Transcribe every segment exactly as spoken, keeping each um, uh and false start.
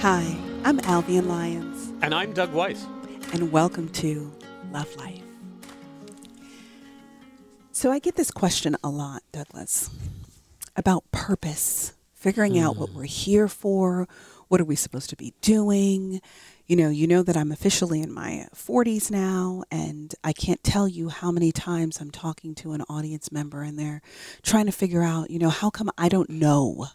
Hi, I'm Albion Lyons. And I'm Doug White. And welcome to Love Life. So I get this question a lot, Douglas, about purpose, figuring mm. out what we're here for, what are we supposed to be doing? You know, you know that I'm officially in my forties now, and I can't tell you how many times I'm talking to an audience member and they're trying to figure out, you know, how come I don't know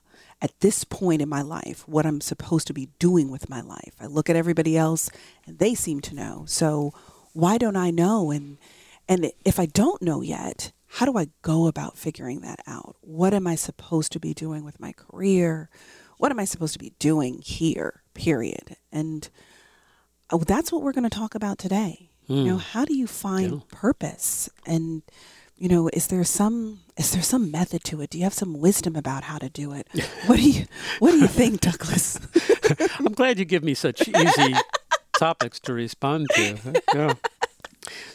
at this point in my life what I'm supposed to be doing with my life? I look at everybody else and they seem to know. So why don't I know? And and if I don't know yet, how do I go about figuring that out? What am I supposed to be doing with my career? What am I supposed to be doing here, period? And oh, that's what we're going to talk about today. Mm. You know, how do you find yeah. purpose? And, you know, is there some is there some method to it? Do you have some wisdom about how to do it? What do you What do you think, Douglas? I'm glad you give me such easy topics to respond to. Yeah.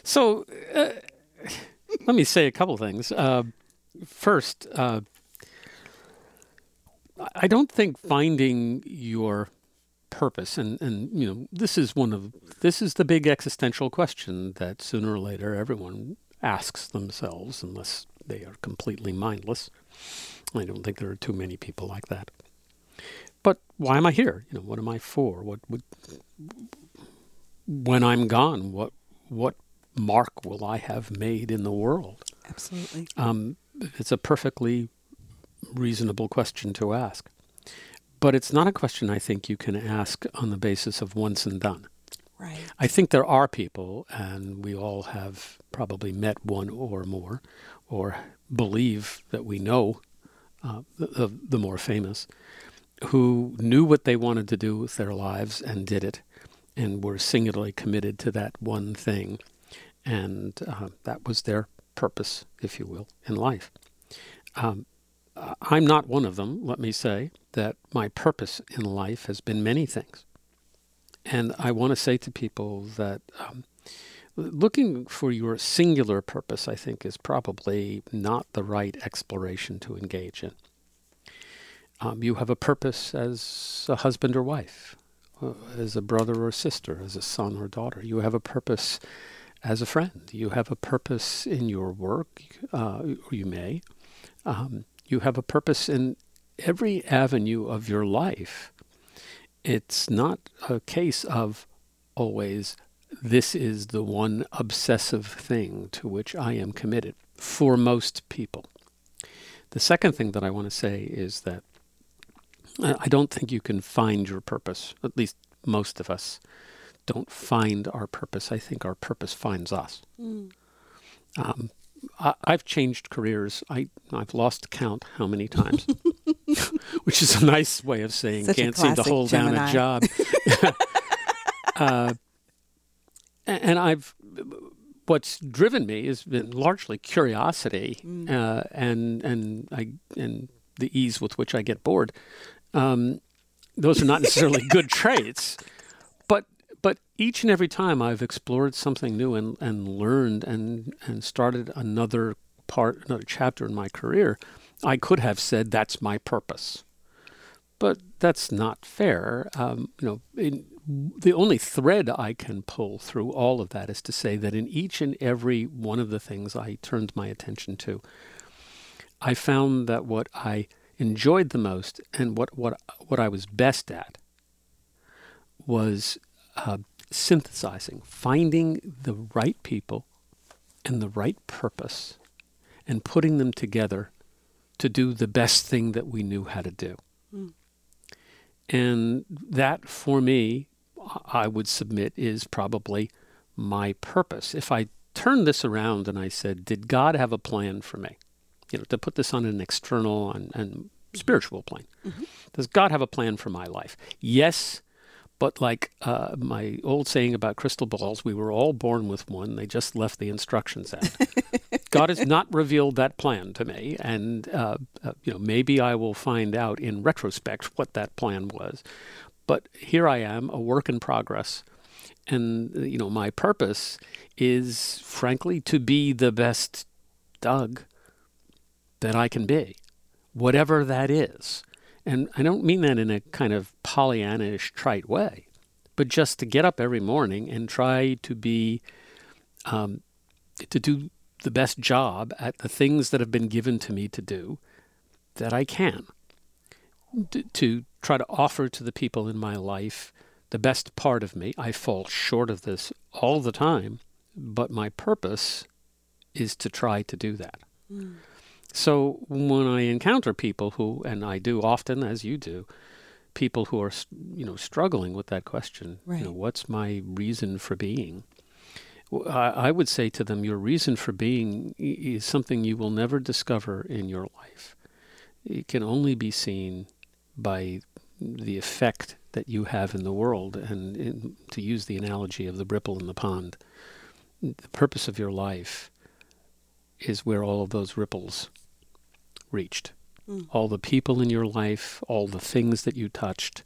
So uh, let me say a couple things. Uh, first, uh, I don't think finding your purpose, and, and you know, this is one of this is the big existential question that sooner or later everyone asks themselves, unless they are completely mindless. I don't think there are too many people like that. But why am I here? You know, what am I for? What would when I'm gone? What what mark will I have made in the world? Absolutely. Um, it's a perfectly reasonable question to ask. But it's not a question I think you can ask on the basis of once and done. Right. I think there are people, and we all have probably met one or more, or believe that we know uh, the, the more famous, who knew what they wanted to do with their lives and did it, and were singularly committed to that one thing. And uh, that was their purpose, if you will, in life. Um, I'm not one of them, let me say, that my purpose in life has been many things. And I want to say to people that um, looking for your singular purpose, I think, is probably not the right exploration to engage in. Um, you have a purpose as a husband or wife, uh, as a brother or sister, as a son or daughter. You have a purpose as a friend. You have a purpose in your work, uh, you may. Um, You have a purpose in every avenue of your life. It's not a case of always, this is the one obsessive thing to which I am committed, for most people. The second thing that I want to say is that I don't think you can find your purpose, at least most of us don't find our purpose. I think our purpose finds us. Mm. Um, I, I've changed careers. I, I've lost count how many times, which is a nice way of saying Such can't seem to hold Gemini. down a job. uh, and I've, what's driven me has been largely curiosity mm. uh, and and I and the ease with which I get bored. Um, those are not necessarily good traits. But each and every time I've explored something new and, and learned and, and started another part, another chapter in my career, I could have said that's my purpose. But that's not fair. Um, you know, in, the only thread I can pull through all of that is to say that in each and every one of the things I turned my attention to, I found that what I enjoyed the most and what, what, what I was best at was Uh, synthesizing, finding the right people and the right purpose and putting them together to do the best thing that we knew how to do. Mm. And that, for me, I would submit is probably my purpose. If I turned this around and I said, did God have a plan for me? You know, to put this on an external and, and spiritual plane. Mm-hmm. Does God have a plan for my life? Yes. But like uh, my old saying about crystal balls, we were all born with one. They just left the instructions out. God has not revealed that plan to me, and uh, uh, you know, maybe I will find out in retrospect what that plan was. But here I am, a work in progress, and you know, my purpose is, frankly, to be the best Doug that I can be, whatever that is. And I don't mean that in a kind of Pollyannish, trite way, but just to get up every morning and try to be, um, to do the best job at the things that have been given to me to do that I can, to, to try to offer to the people in my life the best part of me. I fall short of this all the time, but my purpose is to try to do that. Mm. So when I encounter people who, and I do often, as you do, people who are, you know, struggling with that question, right. you know, what's my reason for being? I, I would say to them, your reason for being is something you will never discover in your life. It can only be seen by the effect that you have in the world. And in, to use the analogy of the ripple in the pond, the purpose of your life is where all of those ripples reached. Mm. All the people in your life, all the things that you touched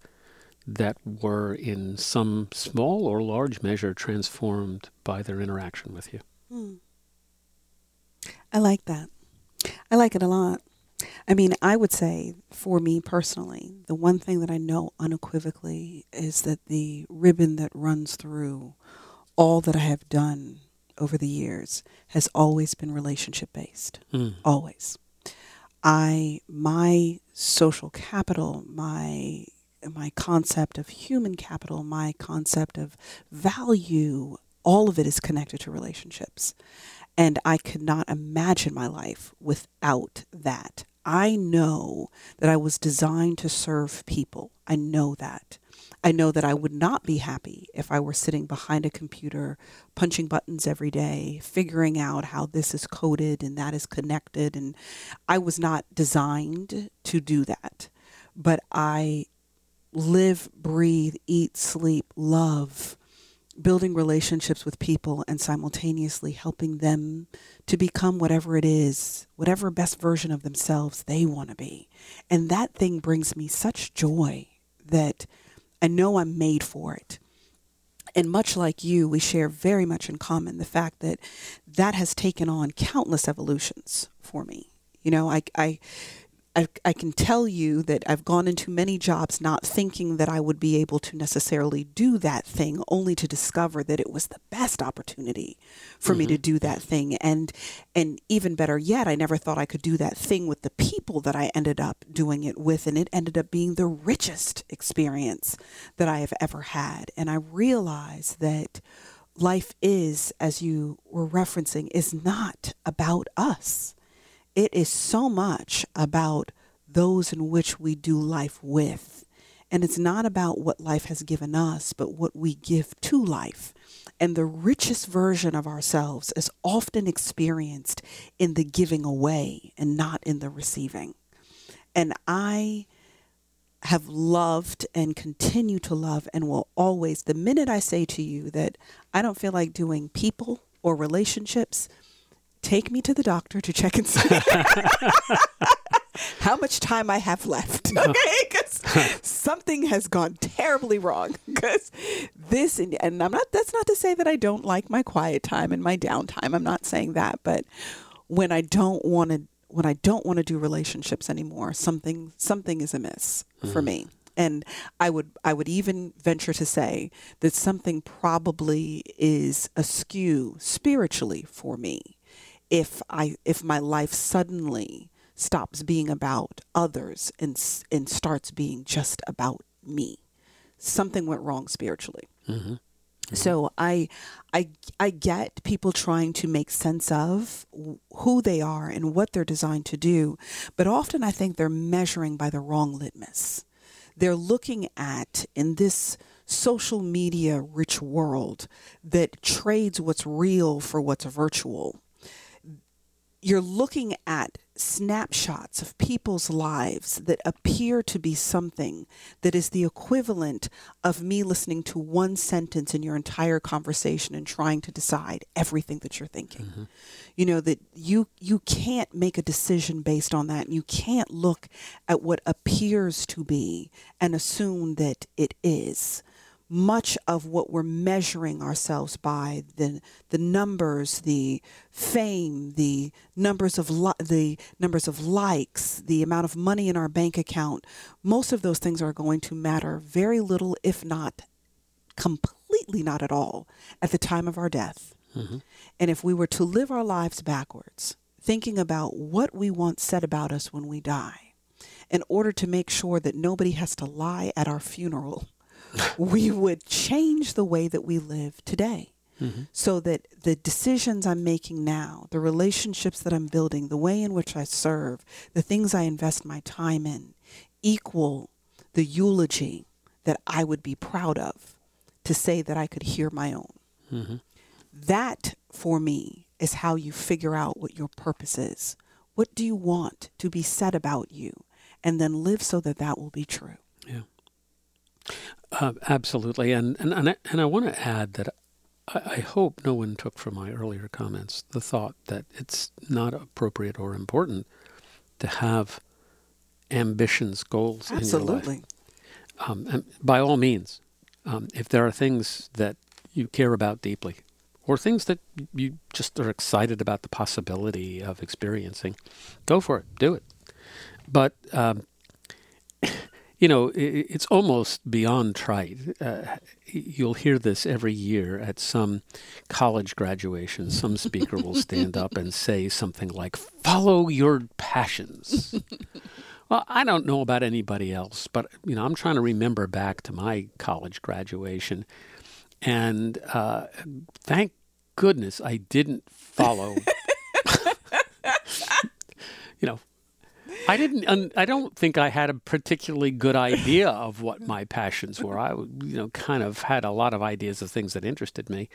that were in some small or large measure transformed by their interaction with you. Mm. I like that. I like it a lot. I mean, I would say for me personally, the one thing that I know unequivocally is that the ribbon that runs through all that I have done over the years has always been relationship based. Mm. Always. I, my social capital, my, my concept of human capital, my concept of value, all of it is connected to relationships. And I could not imagine my life without that. I know that I was designed to serve people. I know that. I know that I would not be happy if I were sitting behind a computer, punching buttons every day, figuring out how this is coded and that is connected. And I was not designed to do that. But I live, breathe, eat, sleep, love, building relationships with people and simultaneously helping them to become whatever it is, whatever best version of themselves they want to be. And that thing brings me such joy that I know I'm made for it. And much like you, we share very much in common the fact that that has taken on countless evolutions for me. You know, I, I, I, I can tell you that I've gone into many jobs not thinking that I would be able to necessarily do that thing, only to discover that it was the best opportunity for mm-hmm. me to do that thing. And, and even better yet, I never thought I could do that thing with the people that I ended up doing it with. And it ended up being the richest experience that I have ever had. And I realized that life is, as you were referencing, is not about us. It is so much about those in which we do life with. And it's not about what life has given us, but what we give to life. And the richest version of ourselves is often experienced in the giving away and not in the receiving. And I have loved and continue to love and will always, the minute I say to you that I don't feel like doing people or relationships, take me to the doctor to check and see how much time I have left. Okay, because something has gone terribly wrong. Because this, and, and I'm not. That's not to say that I don't like my quiet time and my downtime. I'm not saying that, but when I don't want to, when I don't want to do relationships anymore, something something is amiss mm. for me. And I would I would even venture to say that something probably is askew spiritually for me. If I, if my life suddenly stops being about others and and starts being just about me, something went wrong spiritually. Mm-hmm. Mm-hmm. So I, I, I get people trying to make sense of who they are and what they're designed to do, but often I think they're measuring by the wrong litmus. They're looking at in this social media rich world that trades what's real for what's virtual. You're looking at snapshots of people's lives that appear to be something that is the equivalent of me listening to one sentence in your entire conversation and trying to decide everything that you're thinking. Mm-hmm. You know, that you you can't make a decision based on that. And you can't look at what appears to be and assume that it is. much of what we're measuring ourselves by, the the numbers, the fame, the numbers of li the numbers of likes, the amount of money in our bank account, most of those things are going to matter very little, if not completely not at all, at the time of our death. Mm-hmm. And if we were to live our lives backwards, thinking about what we want said about us when we die, in order to make sure that nobody has to lie at our funeral, we would change the way that we live today. Mm-hmm. So that the decisions I'm making now, the relationships that I'm building, the way in which I serve, the things I invest my time in, equal the eulogy that I would be proud of to say that I could hear my own. Mm-hmm. That, for me, is how you figure out what your purpose is. What do you want to be said about you? And then live so that that will be true. Yeah. Uh, absolutely. And, and, and I, and I want to add that I, I hope no one took from my earlier comments the thought that it's not appropriate or important to have ambitions, goals absolutely. In your life. Um, and by all means, um, if there are things that you care about deeply, or things that you just are excited about the possibility of experiencing, go for it, do it. But, um, you know, it, it's almost beyond trite. Uh, you'll hear this every year at some college graduation. Some speaker will stand up and say something like, follow your passions. Well, I don't know about anybody else, but, you know, I'm trying to remember back to my college graduation. And uh, thank goodness I didn't follow, you know, I didn't, un I don't think I had a particularly good idea of what my passions were. I, you know, kind of had a lot of ideas of things that interested me.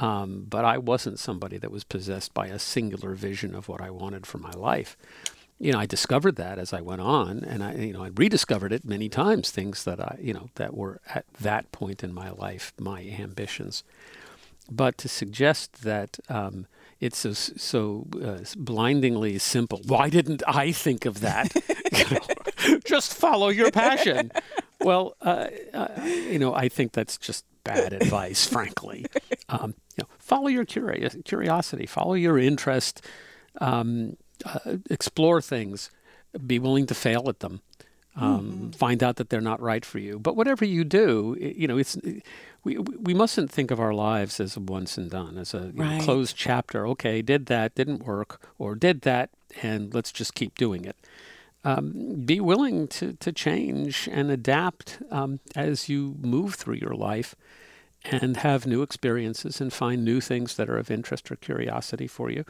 Um, but I wasn't somebody that was possessed by a singular vision of what I wanted for my life. You know, I discovered that as I went on, and I, you know, I rediscovered it many times, things that I, you know, that were at that point in my life, my ambitions. But to suggest that um, it's so, so uh, blindingly simple, why didn't I think of that? You know, just follow your passion. Well, uh, uh, you know, I think that's just bad advice, frankly. Um, you know, follow your curi curiosity, follow your interest, um, Uh, explore things, be willing to fail at them, um, mm-hmm. find out that they're not right for you. But whatever you do, it, you know, it's we we mustn't think of our lives as a once and done, as a you right. know, closed chapter. Okay, did that, didn't work, or did that, and let's just keep doing it. Um, be willing to to change and adapt um, as you move through your life, and have new experiences and find new things that are of interest or curiosity for you.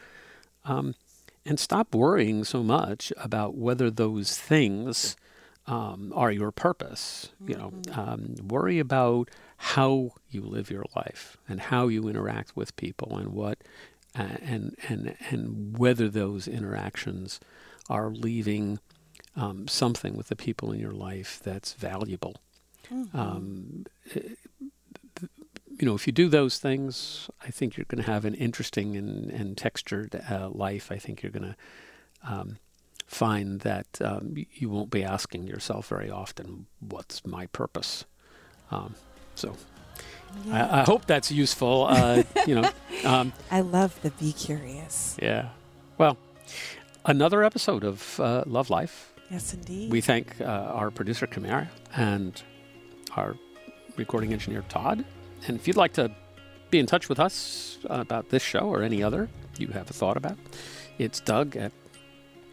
Um, And stop worrying so much about whether those things um, are your purpose. You know, um, worry about how you live your life and how you interact with people, and what, uh, and and and whether those interactions are leaving um, something with the people in your life that's valuable. Mm-hmm. um, You know, if you do those things, I think you're going to have an interesting and, and textured uh, life. I think you're going to um, find that um, you won't be asking yourself very often, what's my purpose? Um, so yeah. I, I hope that's useful. Uh, you know, um, I love the Be Curious. Yeah. Well, another episode of uh, Love Life. Yes, indeed. We thank uh, our producer, Kamara, and our recording engineer, Todd. And if you'd like to be in touch with us about this show or any other you have a thought about, it's Doug at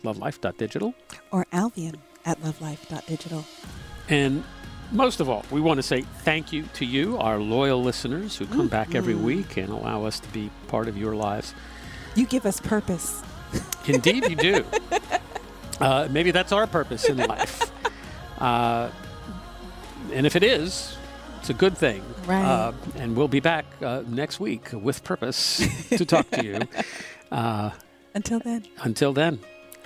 love life dot digital. Or Albion at love life dot digital. And most of all, we want to say thank you to you, our loyal listeners who come mm-hmm. back every week and allow us to be part of your lives. You give us purpose. Indeed you do. Uh, maybe that's our purpose in life. Uh, and if it is, it's a good thing. Right. Uh, and we'll be back uh, next week with purpose to talk to you. Uh, until then. Until then,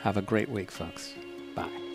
have a great week, folks. Bye.